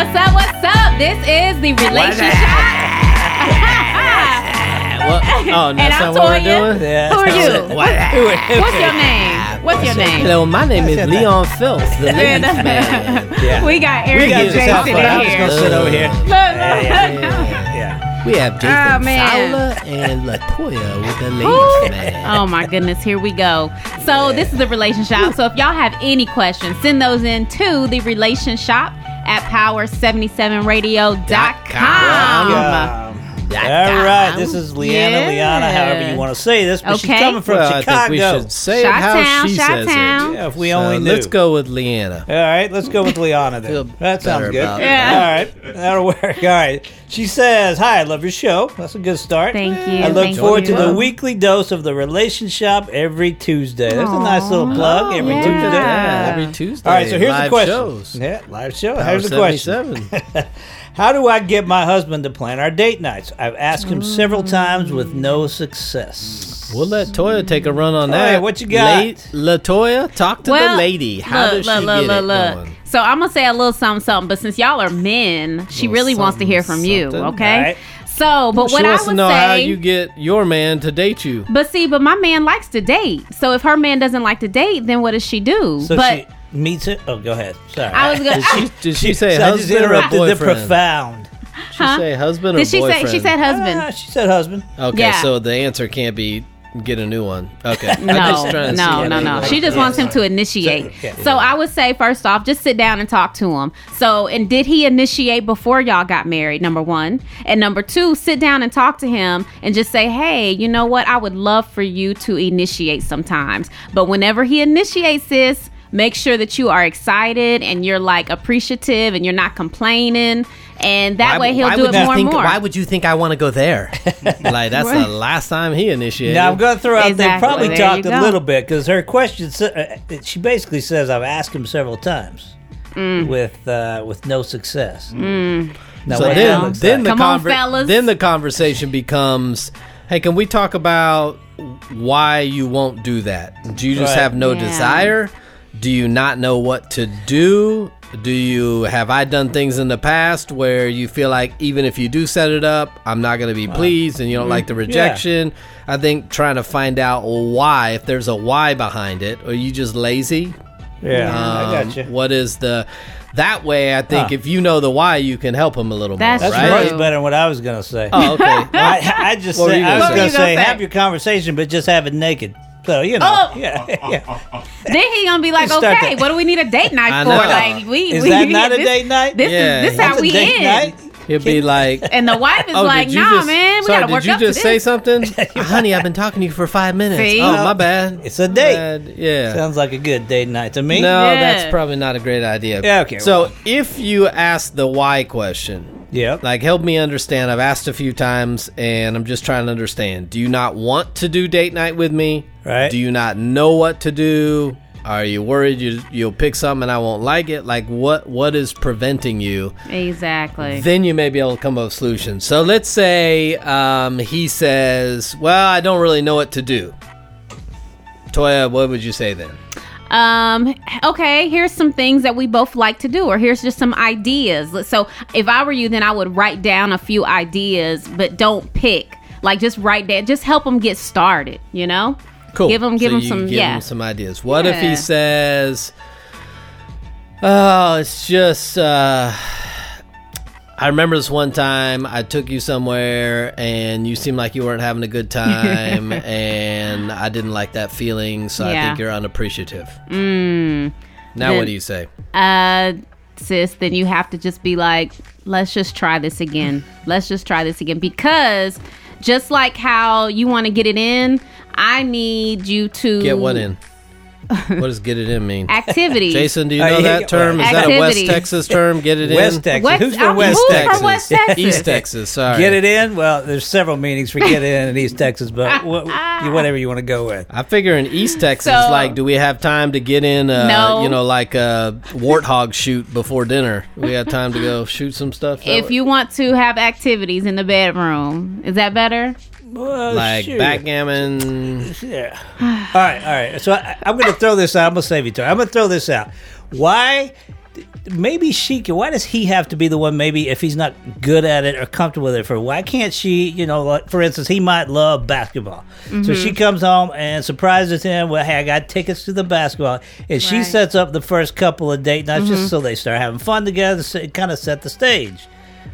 What's up? What's up? This is the Relation Shop. What? Oh, that's not what we're doing? Yeah. Who are you? What's your name? What's your name? Hello, my name is Leon Phelps, the ladies' man. Yeah. We got Eric and Jason in here. I'm just going to sit over here. Look, we have Jason and Latoya with the ladies' man. Oh, my goodness. Here we go. So this is the Relation Shop. So if y'all have any questions, send those in to the Relation Shop at power77radio.com. All right, this is Leanna, however you want to say this, but she's coming from Chicago. I think we should say it how she says it. Yeah, if we only knew. Let's go with Leanna. All right, let's go with Leanna then. That sounds good. Yeah. All right, that'll work. All right. She says, "Hi, I love your show." That's a good start. Thank you. I look forward to the weekly dose of the Relation Shop every Tuesday. That's a nice little plug. Every Tuesday. All right, so here's the question. Shows. Yeah, live show. Here's the question. How do I get my husband to plan our date nights? I've asked him several times with no success. We'll let Toya take a run on that. All right, what you got? Latoya, talk to the lady. How does she get it going? So I'm going to say a little something, but since y'all are men, she really wants to hear from you, okay? Right. So, but what I would say... She wants to know how you get your man to date you. But see, my man likes to date. So if her man doesn't like to date, then what does she do? So meets it. Oh, go ahead. Sorry. I was gonna. Did she say husband or boyfriend? The profound. Huh? She say husband or boyfriend? She said husband. She said husband. Okay, so the answer can't be get a new one. Okay. No. She just wants him to initiate. So I would say, first off, just sit down and talk to him. So, and did he initiate before y'all got married, number one? And number two, sit down and talk to him and just say, hey, you know what? I would love for you to initiate sometimes. But whenever he initiates this, make sure that you are excited and you're like appreciative and you're not complaining. And that way he'll do it more and more. Why would you think I want to go there? Like, that's the last time he initiated. Now, I'm going to throw out they probably talked a little bit because her question, she basically says, I've asked him several times with no success. Mm. Now, so then the conversation becomes, hey, can we talk about why you won't do that? Do you just have no desire? Do you not know what to do? Do you have I done things in the past where you feel like even if you do set it up, I'm not going to be pleased and you don't like the rejection? Yeah. I think trying to find out why, if there's a why behind it, or you just lazy? Yeah, I got you. What is the... That way, I think if you know the why, you can help him a little more. That's much better than what I was going to say. Oh, okay. I was going to say, have your conversation, but just have it naked. So, you know, Then he gonna be like, okay, what do we need a date night for? Like, is that not a date night? This is how we end. Night? He'll be like, and the wife is like, nah, man, we gotta work up to this. Did you just say something? Honey, I've been talking to you for 5 minutes. See? Oh, my bad. It's a date. Yeah. Sounds like a good date night to me. No, that's probably not a great idea. Yeah, okay. So if you ask the why question, like help me understand. I've asked a few times and I'm just trying to understand. Do you not want to do date night with me? Right. Do you not know what to do? Are you worried you'll pick something and I won't like it? Like, what is preventing you? Exactly. Then you may be able to come up with solutions. So let's say he says, well, I don't really know what to do. Toya, what would you say then? Okay, here's some things that we both like to do, or here's just some ideas. So if I were you, then I would write down a few ideas, but don't pick. Like, just write that. Just help them get started, you know? Cool. Give him some ideas. What if he says, oh, it's just, I remember this one time I took you somewhere and you seemed like you weren't having a good time and I didn't like that feeling, so I think you're unappreciative. Mm. Now what do you say? Sis, then you have to just be like, let's just try this again. Let's just try this again. Because just like how you want to get it in, I need you to... Get what in? What does get it in mean? Activities. Jason, do you know that term? Is that a West Texas term? Get it in? West Texas. Who's from West Texas? West Texas? East Texas, sorry. Get it in? Well, there's several meanings for get it in East Texas, but whatever you want to go with. I figure in East Texas, do we have time to get in, no. Like a warthog shoot before dinner? We have time to go shoot some stuff? If you want to have activities in the bedroom, is that better? Well, like backgammon. Yeah. All right. So I'm going to throw this out. I'm going to save you time. I'm going to throw this out. Why maybe she can. Why does he have to be the one? Maybe if he's not good at it or comfortable with it, for why can't she? You know, like, for instance, he might love basketball, mm-hmm. so she comes home and surprises him. Well, hey, I got tickets to the basketball, and right. she sets up the first couple of date nights mm-hmm. just so they start having fun together, so it kind of set the stage.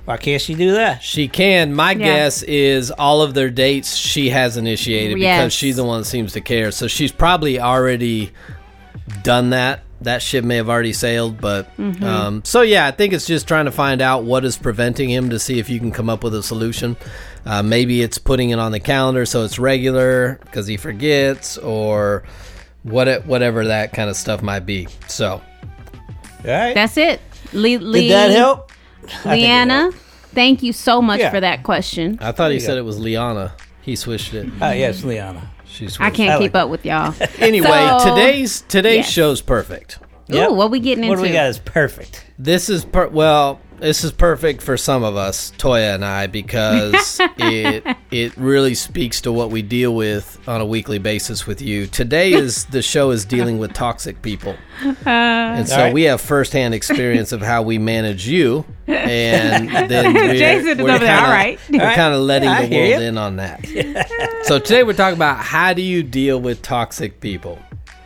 Why can't she do that? She can. My guess is all of their dates she has initiated because she's the one that seems to care. So she's probably already done that. That ship may have already sailed. But mm-hmm. So, yeah, I think it's just trying to find out what is preventing him to see if you can come up with a solution. Maybe it's putting it on the calendar so it's regular because he forgets or whatever that kind of stuff might be. So, all right. That's it. Did that help? Leanna, thank you so much for that question. I thought he said it was Leanna. He switched it. Oh, yes, Leanna. She switched. I can't keep up with y'all. Anyway, so, today's show's perfect. Yep. Ooh, what we getting into? What we got is perfect. This is perfect for some of us, Toya and I, because it really speaks to what we deal with on a weekly basis with you. Today the show is dealing with toxic people. And so we have firsthand experience of how we manage you. And then we're kind of letting the world in on that. So today we're talking about how do you deal with toxic people?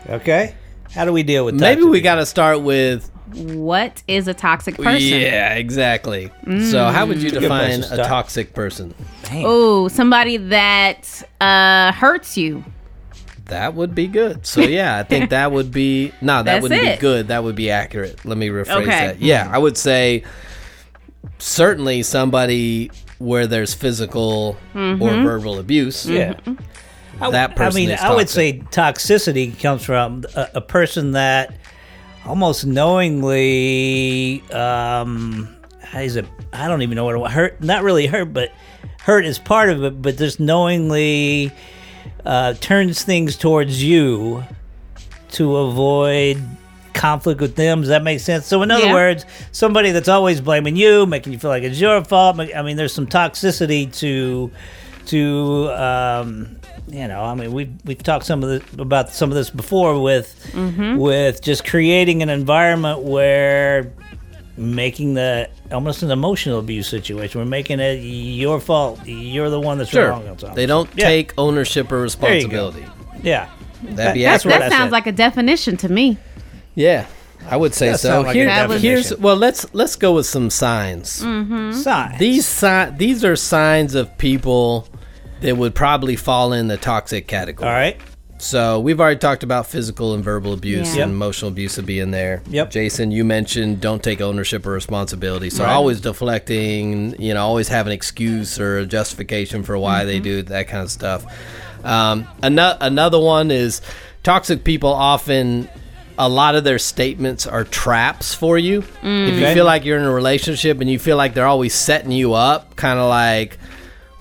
Okay. How do we deal with toxic people? Maybe we got to start with what is a toxic person? Yeah, exactly. So how would you define a toxic person? Oh, somebody that hurts you. That would be good. So yeah, I think that would be... No, that wouldn't be good. That would be accurate. Let me rephrase that. Yeah, I would say certainly somebody where there's physical or verbal abuse. Yeah. That person is toxic. I would say toxicity comes from a person that almost knowingly, I don't even know what hurt. Not really hurt, but hurt is part of it. But just knowingly turns things towards you to avoid conflict with them. Does that make sense? So, in other words, somebody that's always blaming you, making you feel like it's your fault. I mean, there's some toxicity to. You know, I mean, we've talked about some of this before with just creating an environment where making almost an emotional abuse situation. We're making it your fault. You're the one that's wrong. They don't take ownership or responsibility. Yeah. That sounds like a definition to me. Yeah, I would say so. Let's go with some signs. Mm-hmm. Signs. These are signs of people that would probably fall in the toxic category. All right. So we've already talked about physical and verbal abuse and emotional abuse would be in there. Yep. Jason, you mentioned don't take ownership or responsibility. So always deflecting, you know, always have an excuse or a justification for why they do that kind of stuff. Another one is toxic people often... A lot of their statements are traps for you. If you feel like you're in a relationship and you feel like they're always setting you up, kind of like...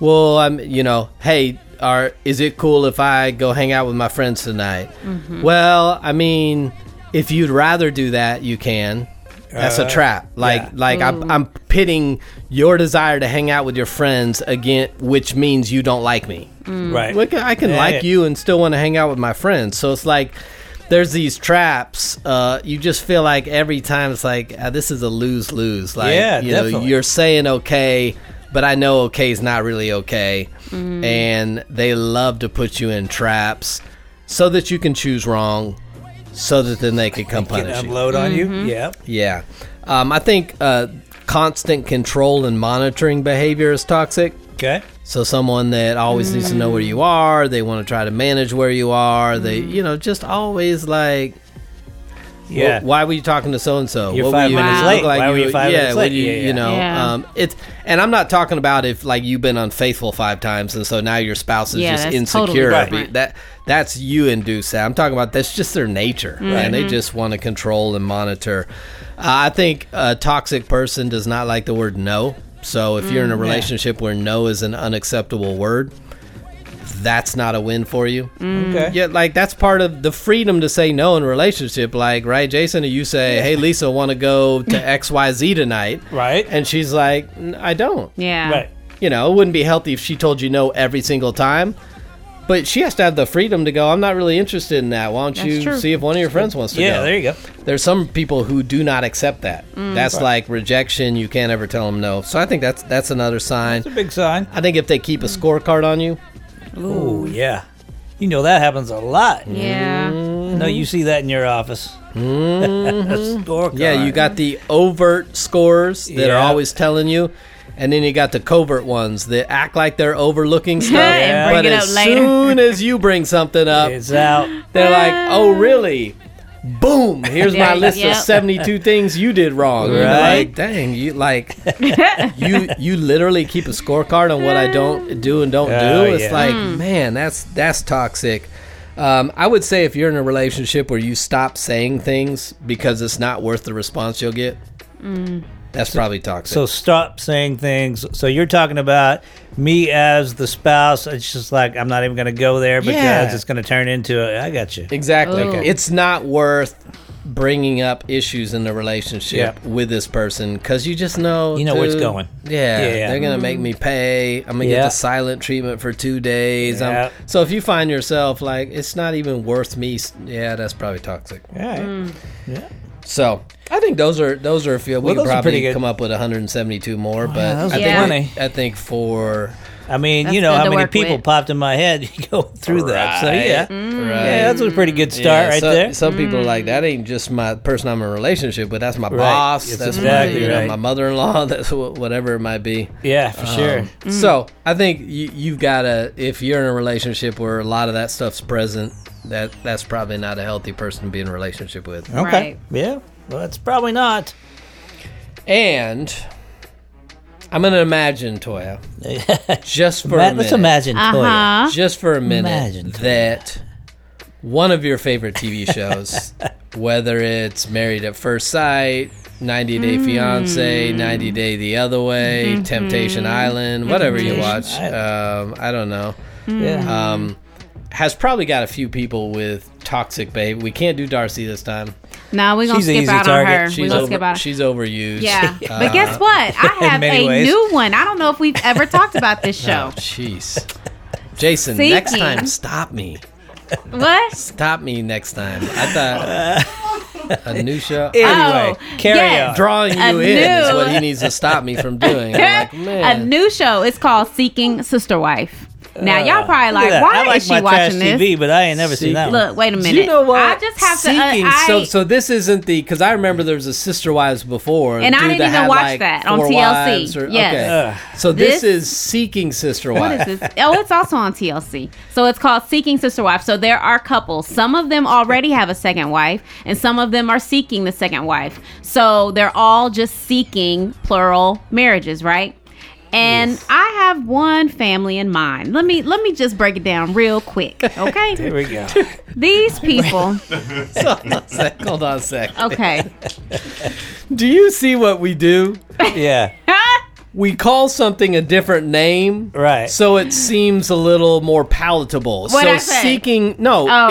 Well, is it cool if I go hang out with my friends tonight? Mm-hmm. Well, I mean, if you'd rather do that, you can. That's a trap. I'm pitting your desire to hang out with your friends against, which means you don't like me. Mm. Right. Look, I can like you and still want to hang out with my friends. So it's like there's these traps. You just feel like every time it's like this is a lose-lose. Like, definitely. You're saying okay. But I know okay is not really okay. Mm. And they love to put you in traps so that you can choose wrong so that then they can come punish you. They can unload on you. Yeah. Yeah. I think constant control and monitoring behavior is toxic. Okay. So someone that always needs to know where you are. They want to try to manage where you are. They, just always like... Yeah. Why were you talking to so-and-so? You're 5 minutes late. Why were you 5 minutes late? And I'm not talking about if, like, you've been unfaithful 5 times and so now your spouse is just insecure. Totally that's you induced that. I'm talking about that's just their nature. Mm-hmm. Right? And they just want to control and monitor. I think a toxic person does not like the word no. So if you're in a relationship where no is an unacceptable word, that's not a win for you. Mm. Okay. Yeah, like that's part of the freedom to say no in a relationship. Like, right, Jason, you say, hey, Lisa, want to go to XYZ tonight? Right. And she's like, I don't. Yeah. Right. You know, it wouldn't be healthy if she told you no every single time. But she has to have the freedom to go, I'm not really interested in that. Why don't see if one of your friends wants to go? Yeah, there you go. There's some people who do not accept that. That's like rejection. You can't ever tell them no. So I think that's another sign. That's a big sign. I think if they keep a scorecard on you. Oh, yeah. You know, that happens a lot. Yeah. Mm-hmm. No, you see that in your office. Mm-hmm. Yeah, you got the overt scores that are always telling you, and then you got the covert ones that act like they're overlooking stuff. Yeah. But as soon as you bring something up, it's out. They're like, oh, really? Boom! Here's my list of 72 things you did wrong. Right? Like, dang, you like you literally keep a scorecard on what I don't do and don't do. It's like, man, that's toxic. I would say if you're in a relationship where you stop saying things because it's not worth the response you'll get, that's probably toxic. So stop saying things. So you're talking about me as the spouse. It's just like, I'm not even going to go there because it's going to turn into a, I got you. Exactly. Okay. It's not worth bringing up issues in the relationship with this person because you just know. You know where it's going. Yeah. They're going to make me pay. I'm going to get the silent treatment for 2 days. Yeah. So if you find yourself like, it's not even worth me. Yeah, that's probably toxic. All right. Yeah. So I think those are a few. We could probably come up with 172 more, but I think for... I mean, that's, you know, how many people popped in my head going through that. So, that's a pretty good start there. Some people are like, that ain't just my person I'm in a relationship with. That's my boss. Yes, that's exactly my mother-in-law. That's whatever it might be. Yeah, for sure. So I think you've got to, if you're in a relationship where a lot of that stuff's present, that's probably not a healthy person to be in a relationship with. Okay. Right. Yeah. Well, it's probably not. And... I'm going to imagine, Toya, just for a minute. Let's imagine, Toya, just for a minute, that one of your favorite TV shows, whether it's Married at First Sight, 90 Day Fiance, 90 Day the Other Way, Temptation Island, whatever you watch, I don't know, has probably got a few people with toxic babe. We can't do Darcy this time. No, we're going to skip out on her. We're going to skip out. She's overused. Yeah. But guess what? I have a new one. I don't know if we've ever talked about this show. Jeez. Jason, next time, stop me. What? Stop me next time. I thought a new show. Anyway, carry on. Drawing you in is what he needs to stop me from doing. Like, man. A new show. It's called Seeking Sister Wife. Now, y'all probably like, why is she watching this? TV, but I ain't never seen that one. Look, wait a minute. You know what? I just have Seeking, to... So this isn't the... Because I remember there was a Sister Wives before. And I didn't even watch that on TLC. So this is Seeking Sister Wives. What is this? Oh, it's also on TLC. So it's called Seeking Sister Wife. So there are couples. Some of them already have a second wife, and some of them are seeking the second wife. So they're all just seeking plural marriages, right? And I have one family in mind. Let me just break it down real quick, okay? There we go. These people. Hold on a sec. Okay. Do you see what we do? Yeah. We call something a different name, right? So it seems a little more palatable. It's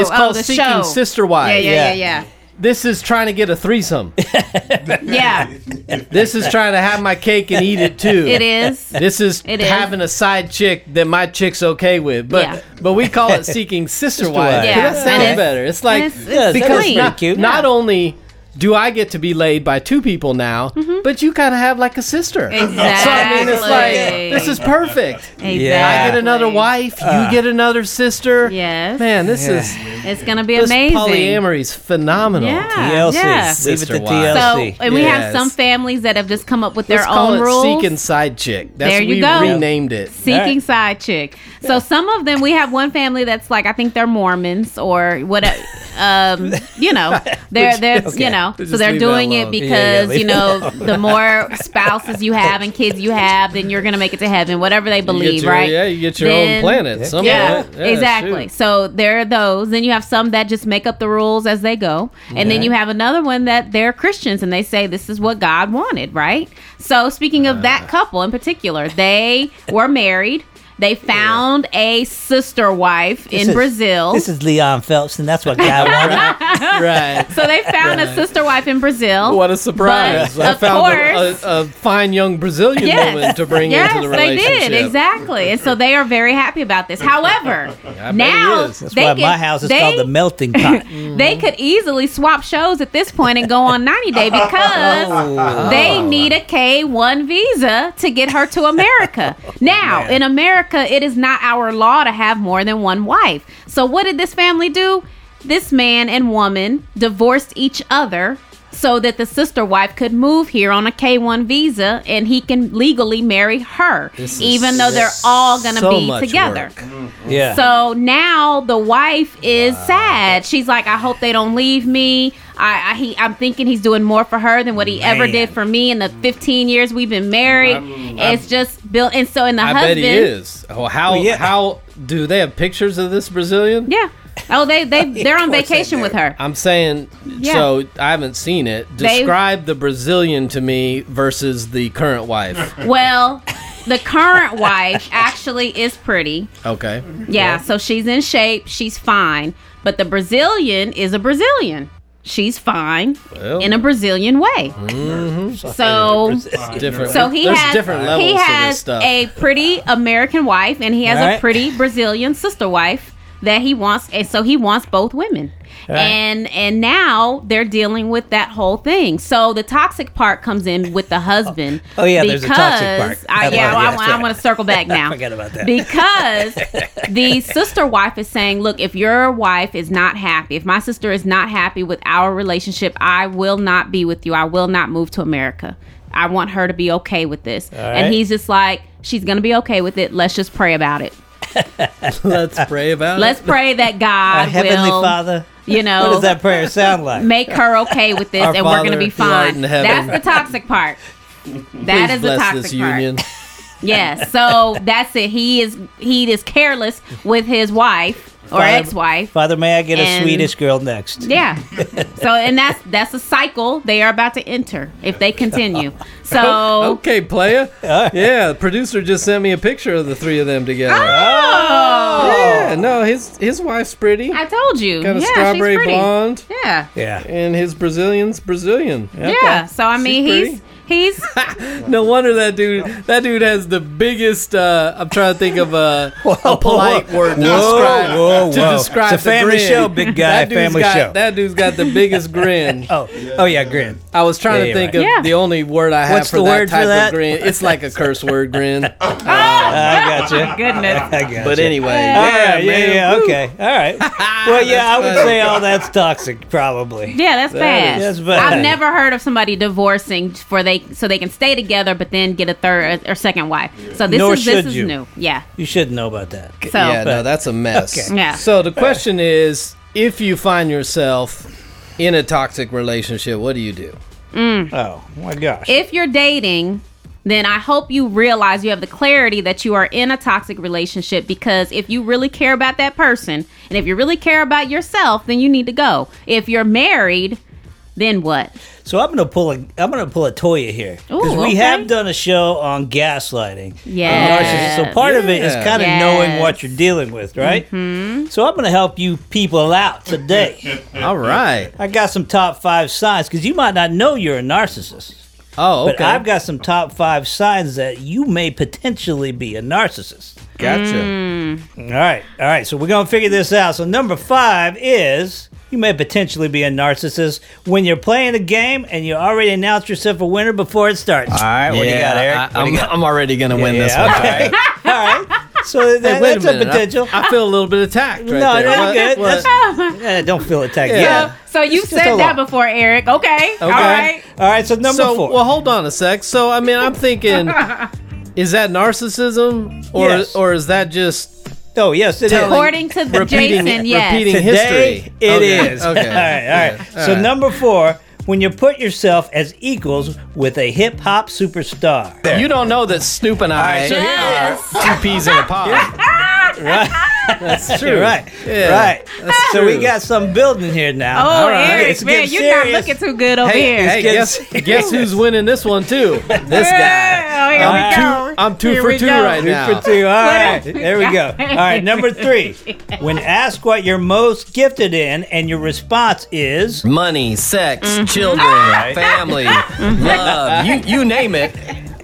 called Seeking Sister Wives. Yeah. This is trying to get a threesome. This is trying to have my cake and eat it too. It is. This is having a side chick that my chick's okay with. But but we call it Seeking Sister Wife. Yeah. That sounds better. It's like, it's because not only do I get to be laid by two people now, but you kind of have like a sister. Exactly. So I mean, it's like, this is perfect. Exactly. Yeah. I get another wife, you get another sister. Yes. Man, this is... It's going to be amazing. This polyamory is phenomenal. Yeah. TLC. Yeah. Leave it to TLC. So, and we have some families that have just come up with their own rules. Let's call it Seeking Side Chick. That's there you go. We renamed it. Seeking Side Chick. So some of them, we have one family that's like, I think they're Mormons or whatever. You know, they're you know, so they're doing it because you know, the more spouses you have and kids you have, then you're gonna make it to heaven, whatever they believe, right? Yeah, you get your own planet. Exactly. Shoot. So there are those. Then you have some that just make up the rules as they go, and then you have another one that they're Christians and they say this is what God wanted, right? So speaking of that couple in particular, they were married. They found a sister wife in Brazil. This is Leon Phelps, and that's what God wanted. Right. So they found a sister wife in Brazil. What a surprise. But, of course, a fine young Brazilian woman to bring into the relationship. Yes, they did. Exactly. And so they are very happy about this. However, now... That's why my house is called the melting pot. They could easily swap shows at this point and go on 90 Day because they need a K-1 visa to get her to America. Now, in America, it is not our law to have more than one wife. So what did this family do? This man and woman divorced each other so that the sister wife could move here on a K-1 visa and he can legally marry her, even though they're all going to be together. Yeah. So now the wife is sad. She's like, I hope they don't leave me. I'm thinking he's doing more for her than what he ever did for me in the 15 years we've been married. It's just built. And so in the husband. I bet he is. Oh, how do they have pictures of this Brazilian? Yeah. Oh, they're on vacation with her. I'm saying, so I haven't seen it. Describe the Brazilian to me versus the current wife. Well, the current wife actually is pretty. Okay. Yeah, so she's in shape. She's fine. But the Brazilian is a Brazilian. She's fine in a Brazilian way. Mm-hmm. So he has different levels to this stuff. A pretty American wife, and he has a pretty Brazilian sister wife that he wants, and so he wants both women. Right. And now they're dealing with that whole thing. So the toxic part comes in with the husband. Oh yeah, there's a toxic part. I want to circle back now. I forgot about that. Because the sister wife is saying, look, if your wife is not happy, if my sister is not happy with our relationship, I will not be with you. I will not move to America. I want her to be okay with this. Right. And he's just like, she's going to be okay with it. Let's just pray about it. Let's pray about it. Let's pray that God will, Heavenly Father, what does that prayer sound like? Make her okay with this, and we're going to be fine. That's the toxic part. That is the toxic part. Yes, so that's it. He is careless with his wife or ex-wife. Father, may I get a Swedish girl next? Yeah. So, and that's a cycle they are about to enter if they continue. So okay, player. Yeah, the producer just sent me a picture of the three of them together. Oh. Yeah, no, his wife's pretty. I told you. Got a strawberry blonde. Yeah. Yeah. And his Brazilian's Brazilian. Okay. Yeah. So I mean, he's no wonder that dude has the biggest I'm trying to think of a polite word to describe. To describe it's a family grin. Show, big guy, family show. That dude's got the biggest grin. Oh yeah, grin. I was trying to think of the only word I have. What's for the that word type for that? Of grin. It's like a curse word grin. I gotcha. Goodness. I gotcha. But anyway. Yeah, okay. All right. Well, yeah, I would say all that's toxic probably. Yeah, that's bad. That's bad. I've never heard of somebody divorcing so they can stay together, but then get a third or second wife. So this is new. Yeah, you should know about that. So, that's a mess. Okay. Yeah. So the question is, if you find yourself in a toxic relationship, what do you do? Oh my gosh! If you're dating, then I hope you realize you have the clarity that you are in a toxic relationship, because if you really care about that person and if you really care about yourself, then you need to go. If you're married, then what? So I'm gonna pull a Toya here, because we have done a show on gaslighting. Yeah. So part of it is kind of knowing what you're dealing with, right? Mm-hmm. So I'm gonna help you people out today. All right. I got some top 5 signs, because you might not know you're a narcissist. Oh, okay. But I've got some top 5 signs that you may potentially be a narcissist. Gotcha. All right. So we're gonna figure this out. So number 5 is, you may potentially be a narcissist when you're playing a game and you already announced yourself a winner before it starts. All right, what do you got, Eric? I'm already going to win this one. Okay. All right. So that's a potential. I feel a little bit attacked right there. No, that's good. I don't feel attacked. Yeah. So you said that before, Eric. Okay. All right, so number 4. Well, hold on a sec. So, I mean, I'm thinking, is that narcissism or is that just... Oh, yes, it According is. According to Jason, yes. Repeating history. It is. Okay. All right. Yeah. So number 4, when you put yourself as equals with a hip-hop superstar. You don't know that Snoop and I are two peas in a pod. Right? That's true. Right. Yeah. Right. That's so true. We got some building here now. Oh, all right. Eric, man, you're serious. Not looking too good over here. Hey, guess who's winning this one, too? This guy. Oh, here we go. I'm two for two right now. 2 for 2. All right. There we go. All right. Number 3. When asked what you're most gifted in and your response is... money, sex, children, family, love, you name it.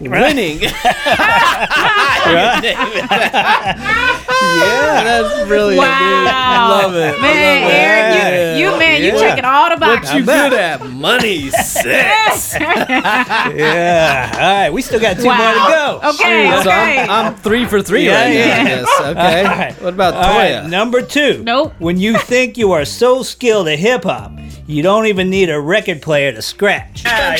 Winning. Yeah, that's brilliant. Wow. Dude. Love it. Man, love Eric, you checking all the boxes. What you good at? Money, sex. Yeah. All right, we still got 2 more to go. Okay, so I'm 3 for 3 right now. Okay. Right. What about Toya? Right, number 2. Nope. When you think you are so skilled at hip-hop, you don't even need a record player to scratch. Yeah.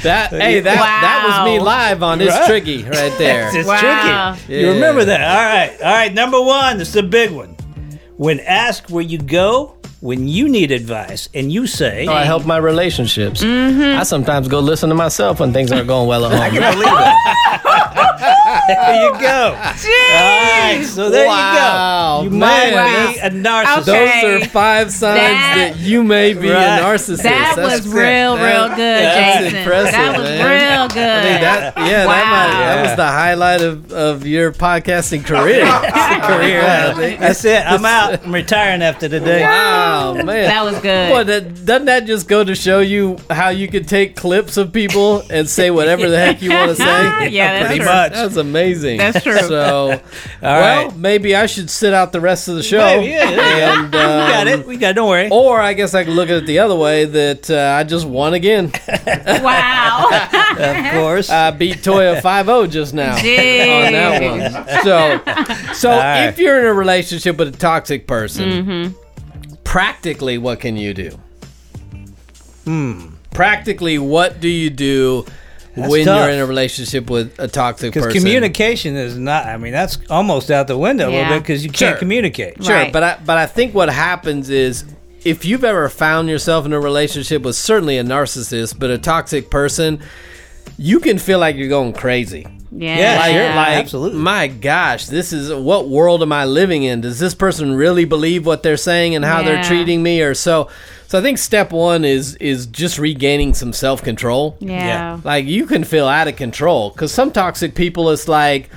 That was me live on It's Tricky right there. It's Tricky. Yeah. You remember that. All right. Number 1. This is a big one. When asked where you go when you need advice and you say... I help my relationships. Mm-hmm. I sometimes go listen to myself when things aren't going well at home. I can believe it. There you go. Jeez. All right, so there you go. You might be a narcissist. Okay. Those are 5 signs that you may be a narcissist. That's real good, Jason. That's impressive, That was real good. I mean, that was the highlight of your podcasting career. That's it. I'm out. I'm retiring after today. Wow. Oh, man. That was good. Boy, doesn't that just go to show you how you can take clips of people and say whatever the heck you want to say? Yeah, that's pretty much. That's amazing. That's true. So, all right. Maybe I should sit out the rest of the show. Maybe, yeah. And, we got it. Don't worry. Or I guess I can look at it the other way that I just won again. Wow. Of course. I beat Toya 5-0 just now on that one. So right. If you're in a relationship with a toxic person, practically, what can you do? Practically, what do you do when you're in a relationship with a toxic person? Because communication is not, I mean, that's almost out the window a little bit because you can't communicate. Sure, right. but I think what happens is if you've ever found yourself in a relationship with certainly a narcissist, but a toxic person, you can feel like you're going crazy. Yeah, absolutely. My gosh, this is what world am I living in? Does this person really believe what they're saying and how they're treating me? Or so I think step 1 is just regaining some self-control. Yeah. Like you can feel out of control because some toxic people, it's like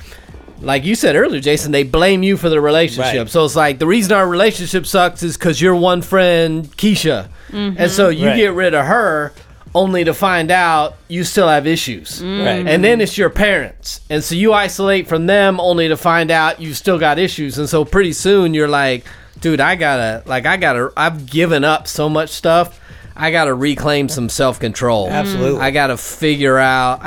you said earlier, Jason, they blame you for the relationship. Right. So it's like the reason our relationship sucks is because your one friend, Keisha. Mm-hmm. And so you get rid of her. Only to find out you still have issues. Right. And then it's your parents. And so you isolate from them only to find out you still got issues. And so pretty soon you're like, dude, I've given up so much stuff. I got to reclaim some self-control. Absolutely. I got to figure out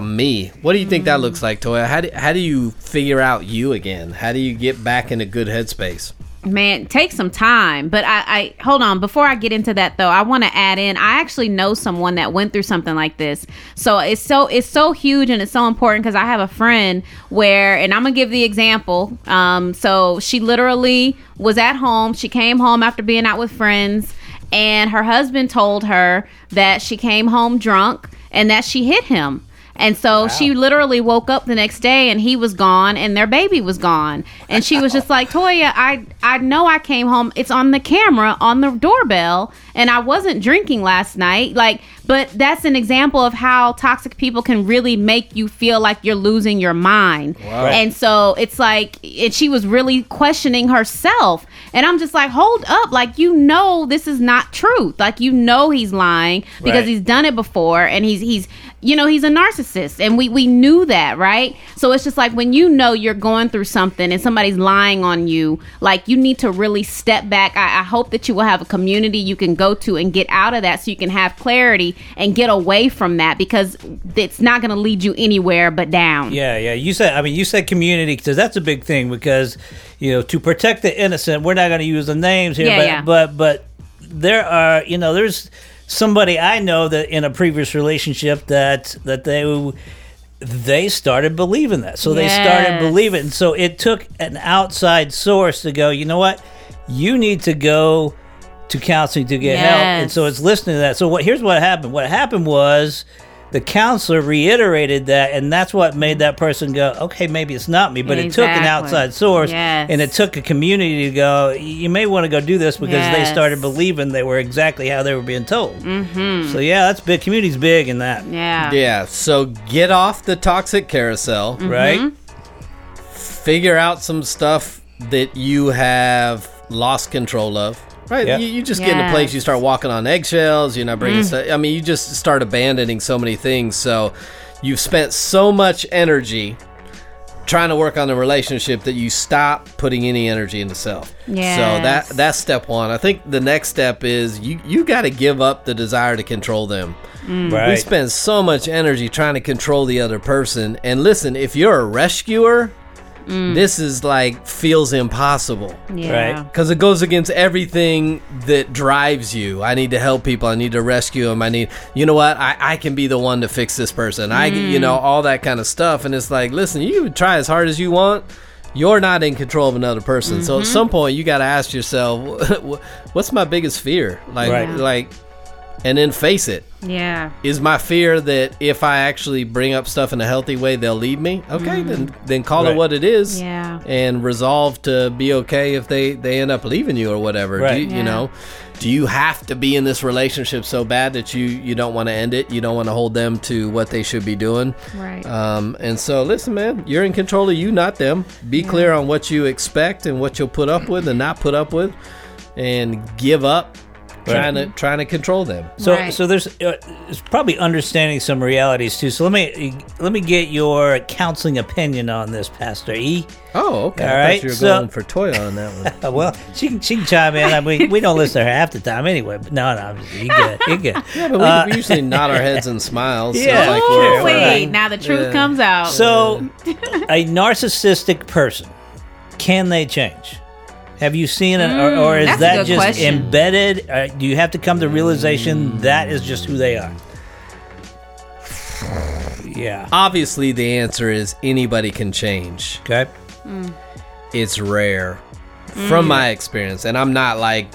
me. What do you think that looks like, Toya? How do you figure out you again? How do you get back in a good headspace? Man, take some time. But I hold on. Before I get into that, though, I want to add in. I actually know someone that went through something like this. So it's so huge and it's so important because I have a friend where, and I'm gonna give the example. So she literally was at home. She came home after being out with friends, and her husband told her that she came home drunk and that she hit him. And so she literally woke up the next day and he was gone and their baby was gone. And she was just like, Toya, I know I came home. It's on the camera, on the doorbell. And I wasn't drinking last night. But that's an example of how toxic people can really make you feel like you're losing your mind. Wow. And so it's like, and she was really questioning herself. And I'm just like, hold up. This is not truth. He's lying because he's done it before. And he's a narcissist, and we knew that, right? So it's just like when you know you're going through something and somebody's lying on you, you need to really step back. I hope that you will have a community you can go to and get out of that so you can have clarity and get away from that because it's not going to lead you anywhere but down. Yeah. You said community because that's a big thing because, to protect the innocent, we're not going to use the names here, but there are, there's somebody I know that in a previous relationship that they started believing that. So they started believing. And so it took an outside source to go, you know what? You need to go to counseling to get help. And so it's listening to that. So here's what happened. What happened was the counselor reiterated that, and that's what made that person go, okay, maybe it's not me. But exactly. It took an outside source, yes. and it took a community to go, you may want to go do this, because yes. they started believing they were exactly how they were being told. Mm-hmm. So, yeah, that's big. Community's big in that. Yeah. Yeah, so get off the toxic carousel, mm-hmm. right? Figure out some stuff that you have lost control of. Right, yep. you just yes. get in a place, you start walking on eggshells, you're not bringing stuff. I mean, you just start abandoning so many things. So you've spent so much energy trying to work on the relationship that you stop putting any energy into self. Yes. So that's step one. I think the next step is you got to give up the desire to control them. Mm. Right. We spend so much energy trying to control the other person. And listen, if you're a rescuer... Mm. This is like feels impossible, yeah. right? Because it goes against everything that drives you. I need to help people. I need to rescue them. I need, you know what? I can be the one to fix this person. I, you know, all that kind of stuff. And it's like, listen, you try as hard as you want. You're not in control of another person. Mm-hmm. So at some point, you got to ask yourself, what's my biggest fear? Like, right. like, and then face it. Yeah. Is my fear that if I actually bring up stuff in a healthy way, they'll leave me? Okay, then call right. it what it is. Yeah. And resolve to be okay if they end up leaving you or whatever. Right. Do you, yeah. you know, do you have to be in this relationship so bad that you don't want to end it? You don't want to hold them to what they should be doing? Right. And so, listen, man, you're in control of you, not them. Be yeah. clear on what you expect and what you'll put up with and not put up with, and give up. Right. Trying to control them. So right. so there's it's probably understanding some realities too. So let me get your counseling opinion on this, Pastor E. Oh, okay. All right. You're going for Toya on that one. Well, she can chime in. I mean, we don't listen to her half the time anyway. But no, you're good. Yeah, but we usually nod our heads and smile. So yeah. Like, ooh, wait, now the truth yeah. comes out. So, a narcissistic person, can they change? Have you seen it, or is that just question. Embedded? Do you have to come to realization that is just who they are? Yeah. Obviously, the answer is anybody can change. Okay. It's rare from my experience. And I'm not like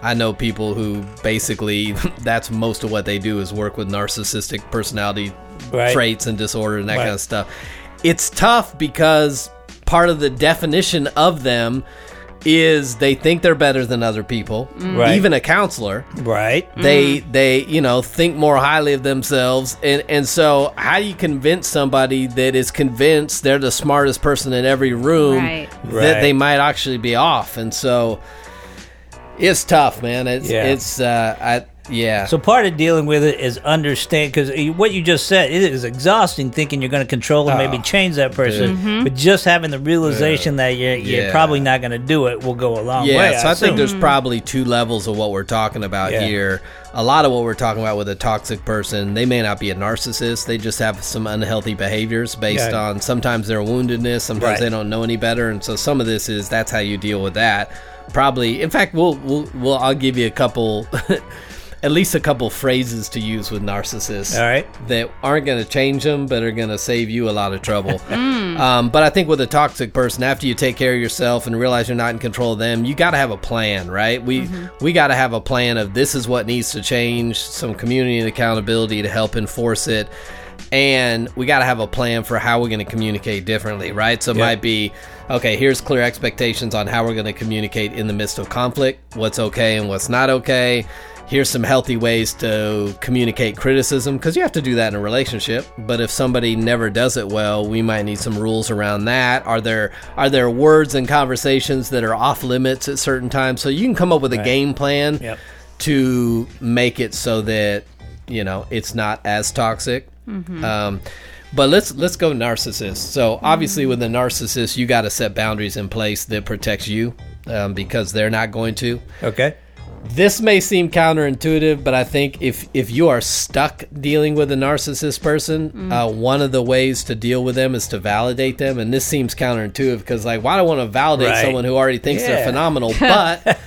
I know people who basically, that's most of what they do is work with narcissistic personality right. traits and disorder and that right. kind of stuff. It's tough because part of the definition of them is they think they're better than other people, right. even a counselor. Right. They you know, think more highly of themselves. And so how do you convince somebody that is convinced they're the smartest person in every room right. that right. they might actually be off? And so it's tough, man. Yeah. So part of dealing with it is understand, because what you just said, it is exhausting thinking you're going to control and maybe change that person, mm-hmm. but just having the realization that you're probably not going to do it will go a long way. Yeah, so I think there's probably two levels of what we're talking about here. A lot of what we're talking about with a toxic person, they may not be a narcissist. They just have some unhealthy behaviors based on sometimes their woundedness, sometimes they don't know any better. And so some of this is that's how you deal with that. Probably, in fact, I'll give you a couple... at least a couple phrases to use with narcissists all right. that aren't going to change them, but are going to save you a lot of trouble. But I think with a toxic person, after you take care of yourself and realize you're not in control of them, you got to have a plan, right? We got to have a plan of this is what needs to change, some community and accountability to help enforce it. And we got to have a plan for how we're going to communicate differently, right? So it might be, okay, here's clear expectations on how we're going to communicate in the midst of conflict, what's okay and what's not okay. Here's some healthy ways to communicate criticism, because you have to do that in a relationship. But if somebody never does it well, we might need some rules around that. Are there words and conversations that are off limits at certain times? So you can come up with a game plan to make it so that, you know, it's not as toxic. But let's go narcissist. So obviously with a narcissist, you got to set boundaries in place that protects you because they're not going to. Okay. This may seem counterintuitive, but I think if you are stuck dealing with a narcissist person, one of the ways to deal with them is to validate them. And this seems counterintuitive because, like, why do I want to validate someone who already thinks they're phenomenal? But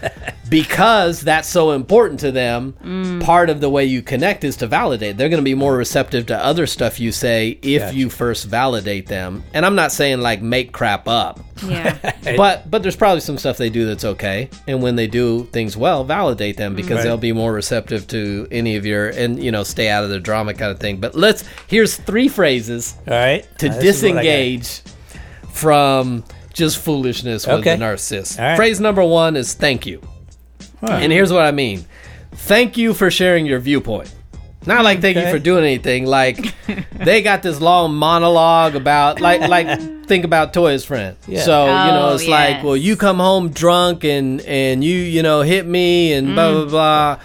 because that's so important to them, part of the way you connect is to validate. They're going to be more receptive to other stuff you say if you first validate them. And I'm not saying like make crap up. Yeah. But there's probably some stuff they do that's okay. And when they do things well, validate them because they'll be more receptive to any of your, and you know, stay out of the drama kind of thing. But here's three phrases to disengage from just foolishness with a narcissist. Right. Phrase number one is thank you. Huh. And here's what I mean. Thank you for sharing your viewpoint. Not like thank you for doing anything. Like they got this long monologue about like think about Toya's friend. Yeah. So you know it's like, well, you come home drunk and you know hit me and blah blah blah.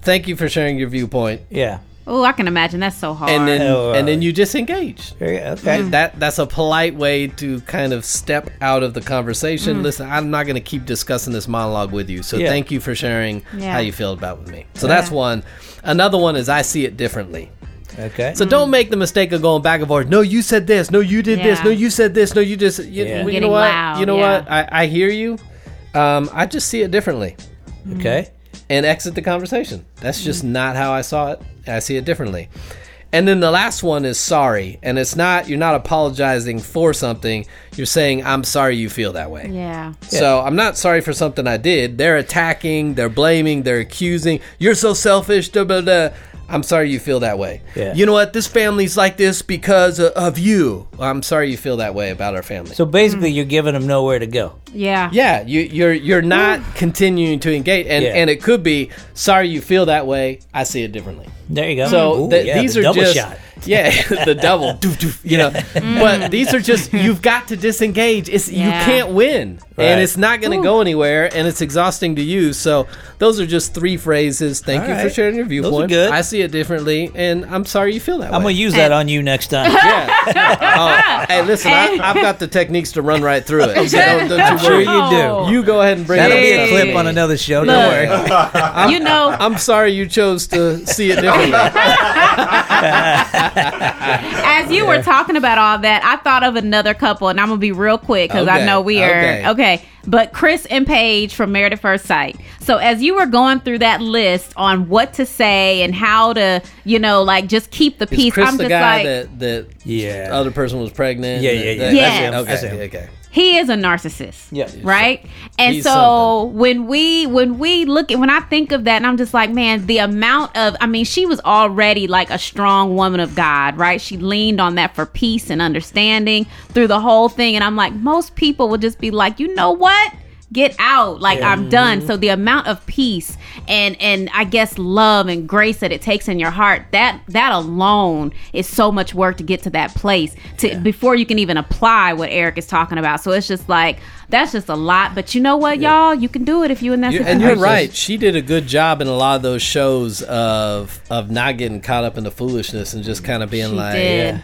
Thank you for sharing your viewpoint. Yeah. Oh, I can imagine. That's so hard. And then, you disengage. Okay. That's a polite way to kind of step out of the conversation. Listen, I'm not going to keep discussing this monologue with you. So thank you for sharing how you feel about with me. So that's one. Another one is I see it differently. Okay. So don't make the mistake of going back and forth. No, you said this. No, you did this. No, you said this. No, you just... You know what? Loud. You know what? I hear you. I just see it differently. Okay. And exit the conversation. That's just not how I saw it. I see it differently. And then the last one is sorry. And it's not, you're not apologizing for something. You're saying, I'm sorry you feel that way. Yeah. So I'm not sorry for something I did. They're attacking, they're blaming, they're accusing. You're so selfish, blah, blah, blah. I'm sorry you feel that way. Yeah. You know what? This family's like this because of you. I'm sorry you feel that way about our family. So basically, you're giving them nowhere to go. Yeah. Yeah. You're not continuing to engage, and it could be sorry you feel that way. I see it differently. There you go. So these are double just shot. Yeah, the double. Doof, doof, you know, but these are just you've got to disengage. It's you can't win, and it's not going to go anywhere, and it's exhausting to you. So those are just three phrases. Thank you for sharing your viewpoint. Those are good. I see it differently, and I'm sorry you feel that way. I'm going to use that on you next time. Yeah. Hey, listen, I've got the techniques to run right through it. So don't you worry. I'm sure you do. You go ahead and bring it up. That'll be a clip on another show. Don't worry. You know, I'm sorry you chose to see it differently. As you were talking about all that, I thought of another couple, and I'm going to be real quick because I know we are. Okay. But Chris and Paige from Married at First Sight. So as you were going through that list on what to say and how to, you know, like just keep the peace. Chris, I'm the just guy like, that other person was pregnant. That's him. Okay. He is a narcissist. Yeah. Right? And he's so something. when we look at, when I think of that, and I'm just like, man, the amount of, I mean, she was already like a strong woman of God, right? She leaned on that for peace and understanding through the whole thing. And I'm like, most people would just be like, you know what? Get out. Like, I'm done. So the amount of peace and I guess love and grace that it takes in your heart, that alone is so much work to get to that place before you can even apply what Eric is talking about. So it's just like, that's just a lot. But you know what, y'all? You can do it if you in that situation. And you're right. She did a good job in a lot of those shows of not getting caught up in the foolishness and just kind of being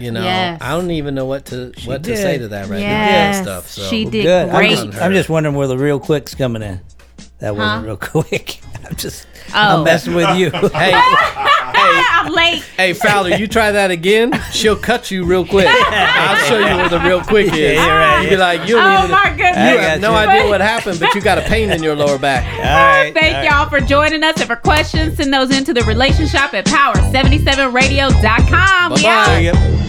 you know, I don't even know what to say to that right now. That stuff, so. She did great. I'm just wondering where the real quick's coming in. That wasn't real quick. I'm messing with you. Hey, I'm late. Hey, Fowler, you try that again, she'll cut you real quick. I'll show you where the real quick is. You'll be like, my goodness. You have no idea what happened, but you got a pain in your lower back. All right. Thank y'all for joining us. And for questions, send those into the Relation Shop at power77radio.com. Bye-bye.